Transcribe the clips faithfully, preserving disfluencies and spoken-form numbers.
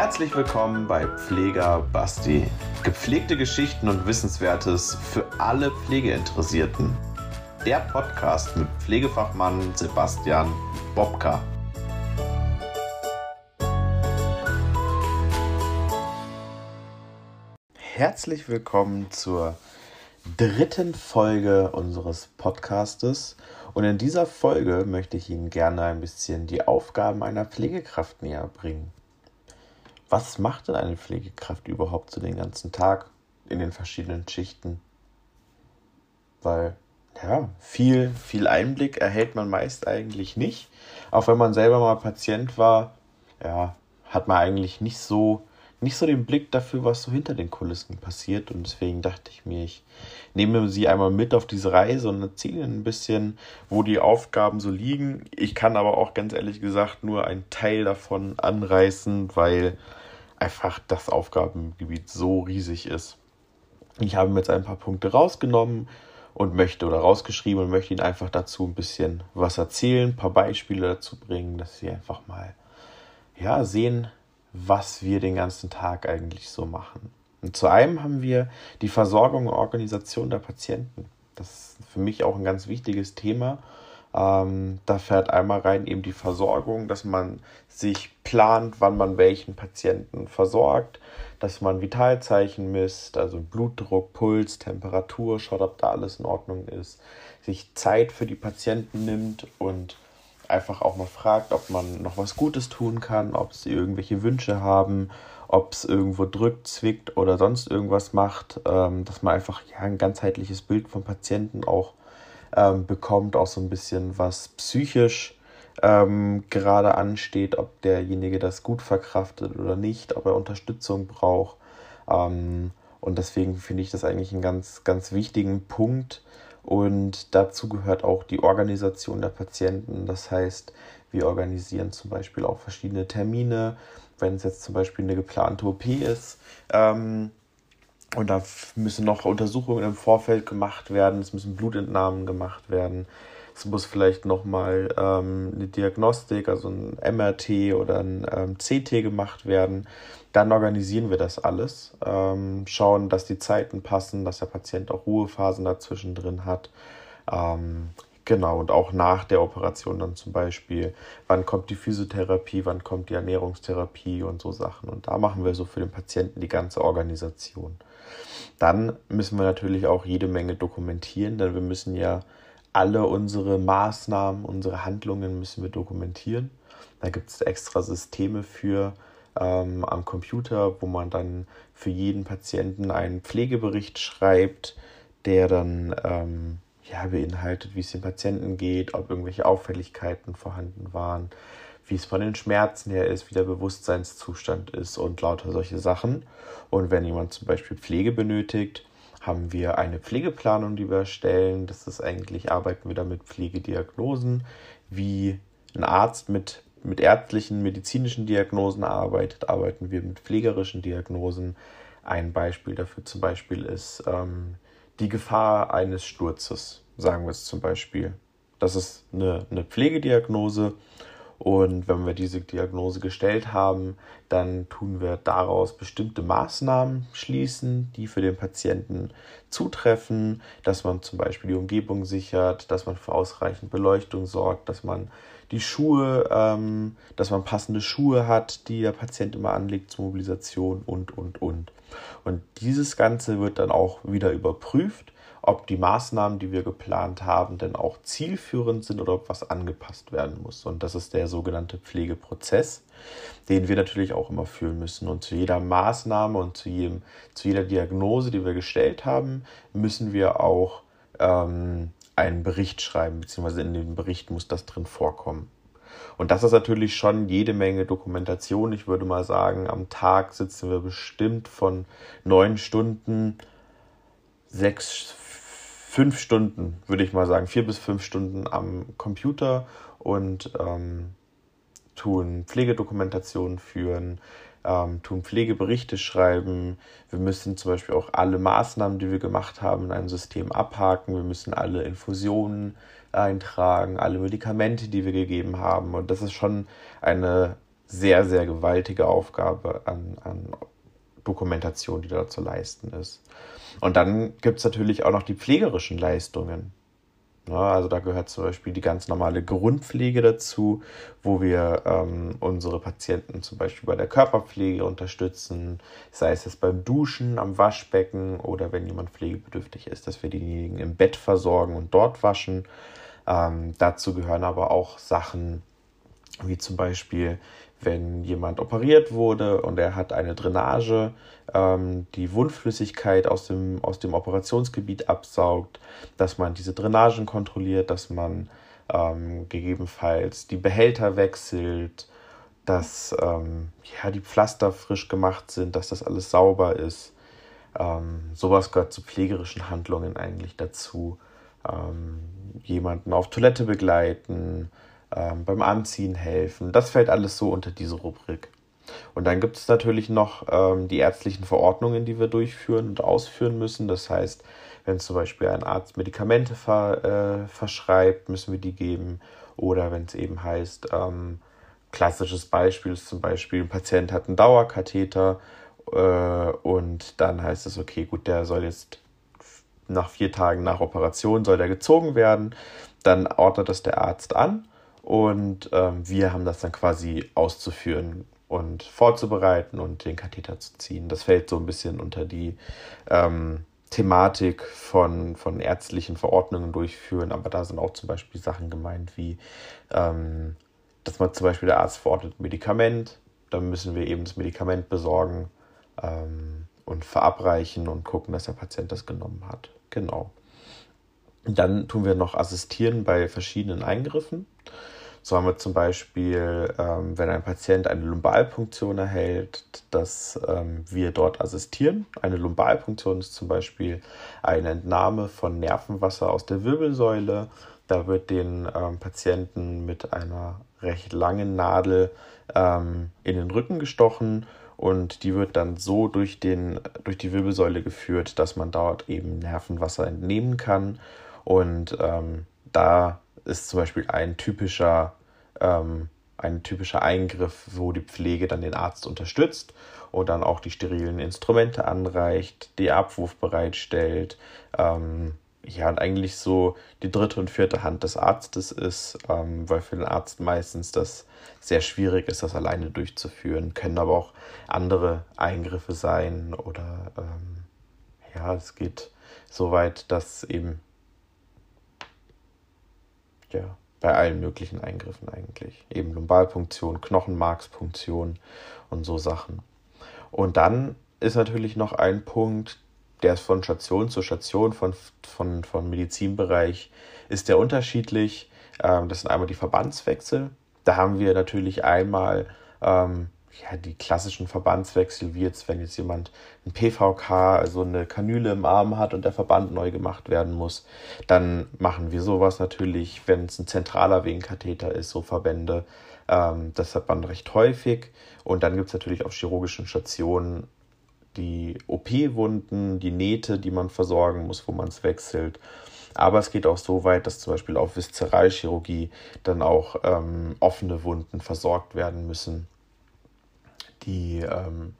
Herzlich willkommen bei Pfleger Basti. Gepflegte Geschichten und Wissenswertes für alle Pflegeinteressierten. Der Podcast mit Pflegefachmann Sebastian Bobka. Herzlich willkommen zur dritten Folge unseres Podcastes. Und in dieser Folge möchte ich Ihnen gerne ein bisschen die Aufgaben einer Pflegekraft näher bringen. Was macht denn eine Pflegekraft überhaupt so den ganzen Tag in den verschiedenen Schichten? Weil, ja, viel, viel Einblick erhält man meist eigentlich nicht. Auch wenn man selber mal Patient war, ja, hat man eigentlich nicht so, nicht so den Blick dafür, was so hinter den Kulissen passiert. Und deswegen dachte ich mir, ich nehme Sie einmal mit auf diese Reise und erzähle Ihnen ein bisschen, wo die Aufgaben so liegen. Ich kann aber auch ganz ehrlich gesagt nur einen Teil davon anreißen, weil einfach das Aufgabengebiet so riesig ist. Ich habe mir jetzt ein paar Punkte rausgenommen und möchte oder rausgeschrieben und möchte Ihnen einfach dazu ein bisschen was erzählen, ein paar Beispiele dazu bringen, dass Sie einfach mal ja, sehen, was wir den ganzen Tag eigentlich so machen. Und zu einem haben wir die Versorgung und Organisation der Patienten. Das ist für mich auch ein ganz wichtiges Thema. Ähm, da fährt einmal rein eben die Versorgung, dass man sich plant, wann man welchen Patienten versorgt, dass man Vitalzeichen misst, also Blutdruck, Puls, Temperatur, schaut, ob da alles in Ordnung ist, sich Zeit für die Patienten nimmt und einfach auch mal fragt, ob man noch was Gutes tun kann, ob sie irgendwelche Wünsche haben, ob es irgendwo drückt, zwickt oder sonst irgendwas macht, ähm, dass man einfach ja, ein ganzheitliches Bild vom Patienten auch ähm, bekommt, auch so ein bisschen was psychisch ähm, gerade ansteht, ob derjenige das gut verkraftet oder nicht, ob er Unterstützung braucht. Ähm, und deswegen finde ich das eigentlich einen ganz, ganz wichtigen Punkt. Und dazu gehört auch die Organisation der Patienten. Das heißt, wir organisieren zum Beispiel auch verschiedene Termine, wenn es jetzt zum Beispiel eine geplante O P ist. Ähm, und da müssen noch Untersuchungen im Vorfeld gemacht werden, es müssen Blutentnahmen gemacht werden. Es muss vielleicht nochmal ähm, eine Diagnostik, also ein M R T oder ein ähm, C T gemacht werden. Dann organisieren wir das alles, ähm, schauen, dass die Zeiten passen, dass der Patient auch Ruhephasen dazwischen drin hat. Ähm, genau, und auch nach der Operation dann zum Beispiel, wann kommt die Physiotherapie, wann kommt die Ernährungstherapie und so Sachen. Und da machen wir so für den Patienten die ganze Organisation. Dann müssen wir natürlich auch jede Menge dokumentieren, denn wir müssen ja alle unsere Maßnahmen, unsere Handlungen müssen wir dokumentieren. Da gibt es extra Systeme für ähm, am Computer, wo man dann für jeden Patienten einen Pflegebericht schreibt, der dann ähm, ja, beinhaltet, wie es dem Patienten geht, ob irgendwelche Auffälligkeiten vorhanden waren, wie es von den Schmerzen her ist, wie der Bewusstseinszustand ist und lauter solche Sachen. Und wenn jemand zum Beispiel Pflege benötigt, haben wir eine Pflegeplanung, die wir erstellen. Das ist eigentlich, arbeiten wir da mit Pflegediagnosen, wie ein Arzt mit, mit ärztlichen, medizinischen Diagnosen arbeitet, arbeiten wir mit pflegerischen Diagnosen. Ein Beispiel dafür zum Beispiel ist ähm, die Gefahr eines Sturzes, sagen wir es zum Beispiel. Das ist eine, eine Pflegediagnose. Und wenn wir diese Diagnose gestellt haben, dann tun wir daraus bestimmte Maßnahmen schließen, die für den Patienten zutreffen, dass man zum Beispiel die Umgebung sichert, dass man für ausreichend Beleuchtung sorgt, dass man die Schuhe, ähm, dass man passende Schuhe hat, die der Patient immer anlegt zur Mobilisation und, und, und. Und dieses Ganze wird dann auch wieder überprüft, ob die Maßnahmen, die wir geplant haben, denn auch zielführend sind oder ob was angepasst werden muss. Und das ist der sogenannte Pflegeprozess, den wir natürlich auch immer führen müssen. Und zu jeder Maßnahme und zu, jedem, zu jeder Diagnose, die wir gestellt haben, müssen wir auch ähm, einen Bericht schreiben, beziehungsweise in dem Bericht muss das drin vorkommen. Und das ist natürlich schon jede Menge Dokumentation. Ich würde mal sagen, am Tag sitzen wir bestimmt von neun Stunden, sechs Fünf Stunden, würde ich mal sagen, vier bis fünf Stunden am Computer und ähm, tun Pflegedokumentationen führen, ähm, tun Pflegeberichte schreiben. Wir müssen zum Beispiel auch alle Maßnahmen, die wir gemacht haben, in einem System abhaken. Wir müssen alle Infusionen eintragen, alle Medikamente, die wir gegeben haben. Und das ist schon eine sehr, sehr gewaltige Aufgabe an, an Dokumentation, die da zu leisten ist. Und dann gibt es natürlich auch noch die pflegerischen Leistungen. Na, also da gehört zum Beispiel die ganz normale Grundpflege dazu, wo wir ähm, unsere Patienten zum Beispiel bei der Körperpflege unterstützen, sei es jetzt beim Duschen, am Waschbecken oder wenn jemand pflegebedürftig ist, dass wir diejenigen im Bett versorgen und dort waschen. Ähm, dazu gehören aber auch Sachen wie zum Beispiel, wenn jemand operiert wurde und er hat eine Drainage, ähm, die Wundflüssigkeit aus dem, aus dem Operationsgebiet absaugt, dass man diese Drainagen kontrolliert, dass man ähm, gegebenenfalls die Behälter wechselt, dass ähm, ja, die Pflaster frisch gemacht sind, dass das alles sauber ist. Ähm, sowas gehört zu pflegerischen Handlungen eigentlich dazu. Ähm, jemanden auf Toilette begleiten, Ähm, beim Anziehen helfen. Das fällt alles so unter diese Rubrik. Und dann gibt es natürlich noch ähm, die ärztlichen Verordnungen, die wir durchführen und ausführen müssen. Das heißt, wenn zum Beispiel ein Arzt Medikamente ver, äh, verschreibt, müssen wir die geben. Oder wenn es eben heißt, ähm, klassisches Beispiel ist zum Beispiel, ein Patient hat einen Dauerkatheter äh, und dann heißt es, okay, gut, der soll jetzt nach vier Tagen nach Operation soll der gezogen werden. Dann ordnet das der Arzt an. Und ähm, wir haben das dann quasi auszuführen und vorzubereiten und den Katheter zu ziehen. Das fällt so ein bisschen unter die ähm, Thematik von, von ärztlichen Verordnungen durchführen. Aber da sind auch zum Beispiel Sachen gemeint wie, ähm, dass man zum Beispiel der Arzt verordnet Medikament. Dann müssen wir eben das Medikament besorgen ähm, und verabreichen und gucken, dass der Patient das genommen hat. Genau. Dann tun wir noch assistieren bei verschiedenen Eingriffen. So haben wir zum Beispiel, ähm, wenn ein Patient eine Lumbalpunktion erhält, dass ähm, wir dort assistieren. Eine Lumbalpunktion ist zum Beispiel eine Entnahme von Nervenwasser aus der Wirbelsäule. Da wird den ähm, Patienten mit einer recht langen Nadel ähm, in den Rücken gestochen und die wird dann so durch, den, durch die Wirbelsäule geführt, dass man dort eben Nervenwasser entnehmen kann. Und ähm, da ist zum Beispiel ein typischer Ähm, ein typischer Eingriff, wo die Pflege dann den Arzt unterstützt und dann auch die sterilen Instrumente anreicht, die Abwurf bereitstellt. Ähm, ja, und eigentlich so die dritte und vierte Hand des Arztes ist, ähm, weil für den Arzt meistens das sehr schwierig ist, das alleine durchzuführen. Können aber auch andere Eingriffe sein oder ähm, ja, es geht so weit, dass eben ja, bei allen möglichen Eingriffen eigentlich. Eben Lumbalpunktion, Knochenmarkspunktion und so Sachen. Und dann ist natürlich noch ein Punkt, der ist von Station zu Station, von, von, von Medizinbereich, ist der unterschiedlich. Das sind einmal die Verbandswechsel. Da haben wir natürlich einmal ähm, ja, die klassischen Verbandswechsel, wie jetzt, wenn jetzt jemand ein P V K, also eine Kanüle im Arm hat und der Verband neu gemacht werden muss, dann machen wir sowas natürlich, wenn es ein zentraler Venenkatheter ist, so Verbände, ähm, das hat man recht häufig. Und dann gibt es natürlich auf chirurgischen Stationen die O P-Wunden, die Nähte, die man versorgen muss, wo man es wechselt. Aber es geht auch so weit, dass zum Beispiel auf Viszeralchirurgie dann auch ähm, offene Wunden versorgt werden müssen, die ähm,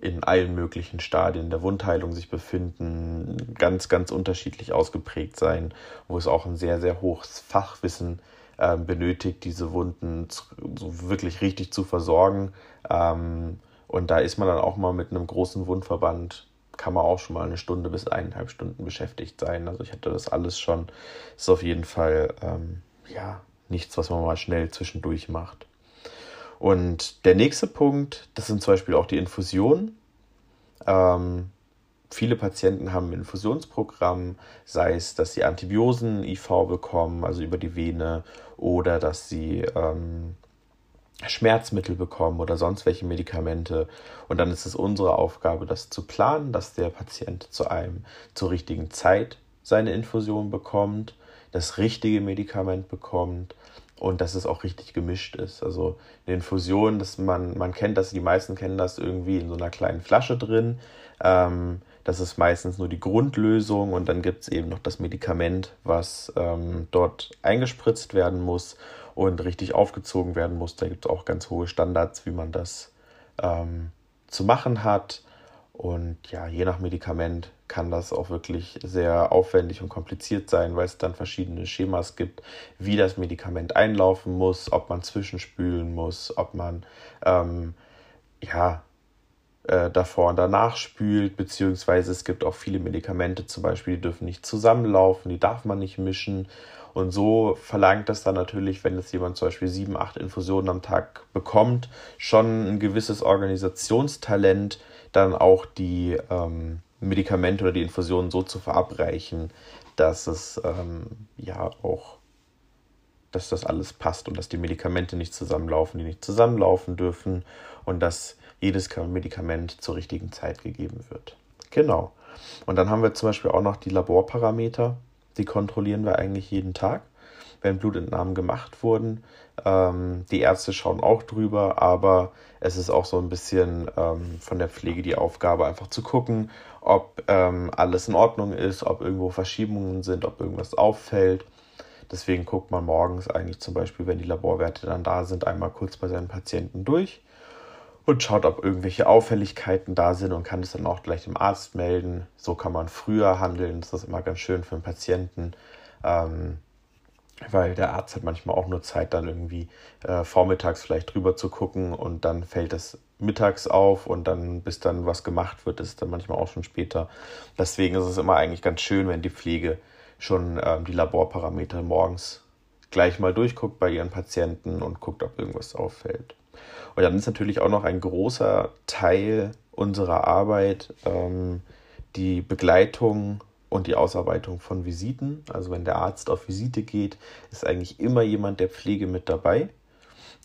in allen möglichen Stadien der Wundheilung sich befinden, ganz, ganz unterschiedlich ausgeprägt sein, wo es auch ein sehr, sehr hohes Fachwissen äh, benötigt, diese Wunden zu, so wirklich richtig zu versorgen. Ähm, und da ist man dann auch mal mit einem großen Wundverband, kann man auch schon mal eine Stunde bis eineinhalb Stunden beschäftigt sein. Also ich hatte das alles schon. Ist auf jeden Fall ähm, ja, nichts, was man mal schnell zwischendurch macht. Und der nächste Punkt, das sind zum Beispiel auch die Infusionen. Ähm, viele Patienten haben ein Infusionsprogramm, sei es, dass sie Antibiosen I V bekommen, also über die Vene, oder dass sie ähm, Schmerzmittel bekommen oder sonst welche Medikamente. Und dann ist es unsere Aufgabe, das zu planen, dass der Patient zu einem zur richtigen Zeit seine Infusion bekommt, das richtige Medikament bekommt, und dass es auch richtig gemischt ist. Also eine Infusion, dass man, man kennt das, die meisten kennen das irgendwie in so einer kleinen Flasche drin. Ähm, das ist meistens nur die Grundlösung und dann gibt es eben noch das Medikament, was ähm, dort eingespritzt werden muss. und richtig aufgezogen werden muss. Da gibt es auch ganz hohe Standards, wie man das ähm, zu machen hat. Und ja, je nach Medikament kann das auch wirklich sehr aufwendig und kompliziert sein, weil es dann verschiedene Schemas gibt, wie das Medikament einlaufen muss, ob man zwischenspülen muss, ob man ähm, ja, äh, davor und danach spült, beziehungsweise es gibt auch viele Medikamente zum Beispiel, die dürfen nicht zusammenlaufen, die darf man nicht mischen. Und so verlangt das dann natürlich, wenn jetzt jemand zum Beispiel sieben, acht Infusionen am Tag bekommt, schon ein gewisses Organisationstalent, dann auch die ähm, Medikamente oder die Infusionen so zu verabreichen, dass es ähm, ja auch, dass das alles passt und dass die Medikamente nicht zusammenlaufen, die nicht zusammenlaufen dürfen und dass jedes Medikament zur richtigen Zeit gegeben wird. Genau. Und dann haben wir zum Beispiel auch noch die Laborparameter. Die kontrollieren wir eigentlich jeden Tag, wenn Blutentnahmen gemacht wurden. Ähm, die Ärzte schauen auch drüber, aber es ist auch so ein bisschen ähm, von der Pflege die Aufgabe, einfach zu gucken, ob ähm, alles in Ordnung ist, ob irgendwo Verschiebungen sind, ob irgendwas auffällt. Deswegen guckt man morgens eigentlich zum Beispiel, wenn die Laborwerte dann da sind, einmal kurz bei seinen Patienten durch und schaut, ob irgendwelche Auffälligkeiten da sind und kann es dann auch gleich dem Arzt melden. So kann man früher handeln, das ist immer ganz schön für den Patienten, ähm, weil der Arzt hat manchmal auch nur Zeit, dann irgendwie äh, vormittags vielleicht drüber zu gucken und dann fällt das mittags auf und dann, bis dann was gemacht wird, ist dann manchmal auch schon später. Deswegen ist es immer eigentlich ganz schön, wenn die Pflege schon ähm, die Laborparameter morgens gleich mal durchguckt bei ihren Patienten und guckt, ob irgendwas auffällt. Und dann ist natürlich auch noch ein großer Teil unserer Arbeit ähm, die Begleitung und die Ausarbeitung von Visiten. Also wenn der Arzt auf Visite geht, ist eigentlich immer jemand der Pflege mit dabei.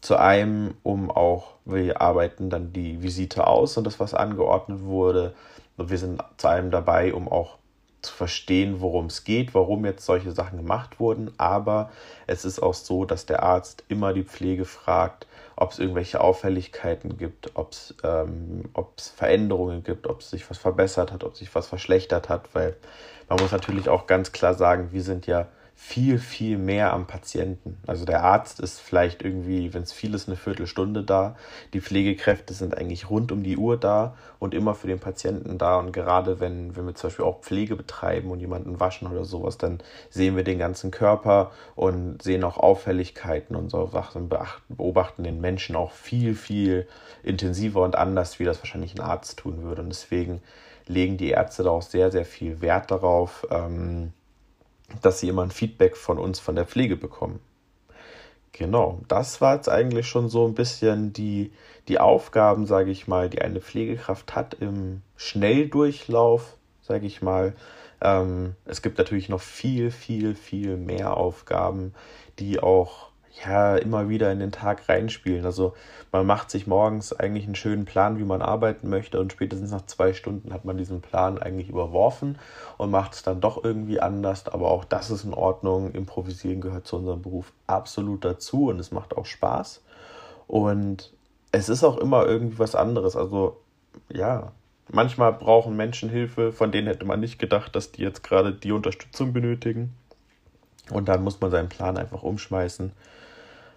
Zu einem, um auch, wir arbeiten dann die Visite aus und das, was angeordnet wurde. Und wir sind zu einem dabei, um auch zu verstehen, worum es geht, warum jetzt solche Sachen gemacht wurden. Aber es ist auch so, dass der Arzt immer die Pflege fragt, ob es irgendwelche Auffälligkeiten gibt, ob es ähm, Veränderungen gibt, ob es sich was verbessert hat, ob sich was verschlechtert hat, weil man muss natürlich auch ganz klar sagen, wir sind ja viel, viel mehr am Patienten. Also der Arzt ist vielleicht irgendwie, wenn es viel ist, eine Viertelstunde da. Die Pflegekräfte sind eigentlich rund um die Uhr da und immer für den Patienten da. Und gerade wenn, wenn wir zum Beispiel auch Pflege betreiben und jemanden waschen oder sowas, dann sehen wir den ganzen Körper und sehen auch Auffälligkeiten und so Sachen, beobachten den Menschen auch viel, viel intensiver und anders, wie das wahrscheinlich ein Arzt tun würde. Und deswegen legen die Ärzte da auch sehr, sehr viel Wert darauf, ähm, dass sie immer ein Feedback von uns, von der Pflege bekommen. Genau, das war jetzt eigentlich schon so ein bisschen die, die Aufgaben, sage ich mal, die eine Pflegekraft hat im Schnelldurchlauf, sage ich mal. Ähm, es gibt natürlich noch viel, viel, viel mehr Aufgaben, die auch ja immer wieder in den Tag reinspielen. Also man macht sich morgens eigentlich einen schönen Plan, wie man arbeiten möchte und spätestens nach zwei Stunden hat man diesen Plan eigentlich überworfen und macht es dann doch irgendwie anders, aber auch das ist in Ordnung. Improvisieren gehört zu unserem Beruf absolut dazu und es macht auch Spaß und es ist auch immer irgendwie was anderes. Also ja, manchmal brauchen Menschen Hilfe, von denen hätte man nicht gedacht, dass die jetzt gerade die Unterstützung benötigen. Und dann muss man seinen Plan einfach umschmeißen,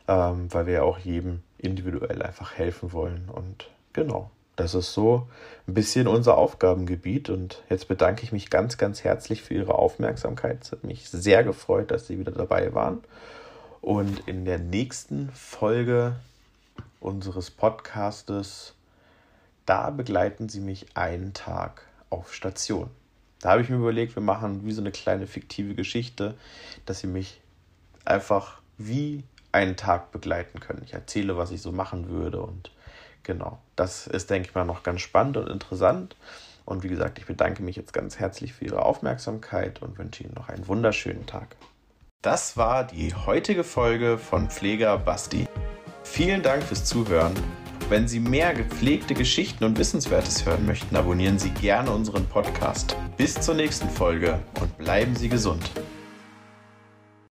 ähm, weil wir ja auch jedem individuell einfach helfen wollen. Und genau, das ist so ein bisschen unser Aufgabengebiet. Und jetzt bedanke ich mich ganz, ganz herzlich für Ihre Aufmerksamkeit. Es hat mich sehr gefreut, dass Sie wieder dabei waren. Und in der nächsten Folge unseres Podcastes, da begleiten Sie mich einen Tag auf Station. Da habe ich mir überlegt, wir machen wie so eine kleine fiktive Geschichte, dass Sie mich einfach wie einen Tag begleiten können. Ich erzähle, was ich so machen würde und genau, das ist, denke ich mal, noch ganz spannend und interessant. Und wie gesagt, ich bedanke mich jetzt ganz herzlich für Ihre Aufmerksamkeit und wünsche Ihnen noch einen wunderschönen Tag. Das war die heutige Folge von Pfleger Basti. Vielen Dank fürs Zuhören. Wenn Sie mehr gepflegte Geschichten und Wissenswertes hören möchten, abonnieren Sie gerne unseren Podcast. Bis zur nächsten Folge und bleiben Sie gesund.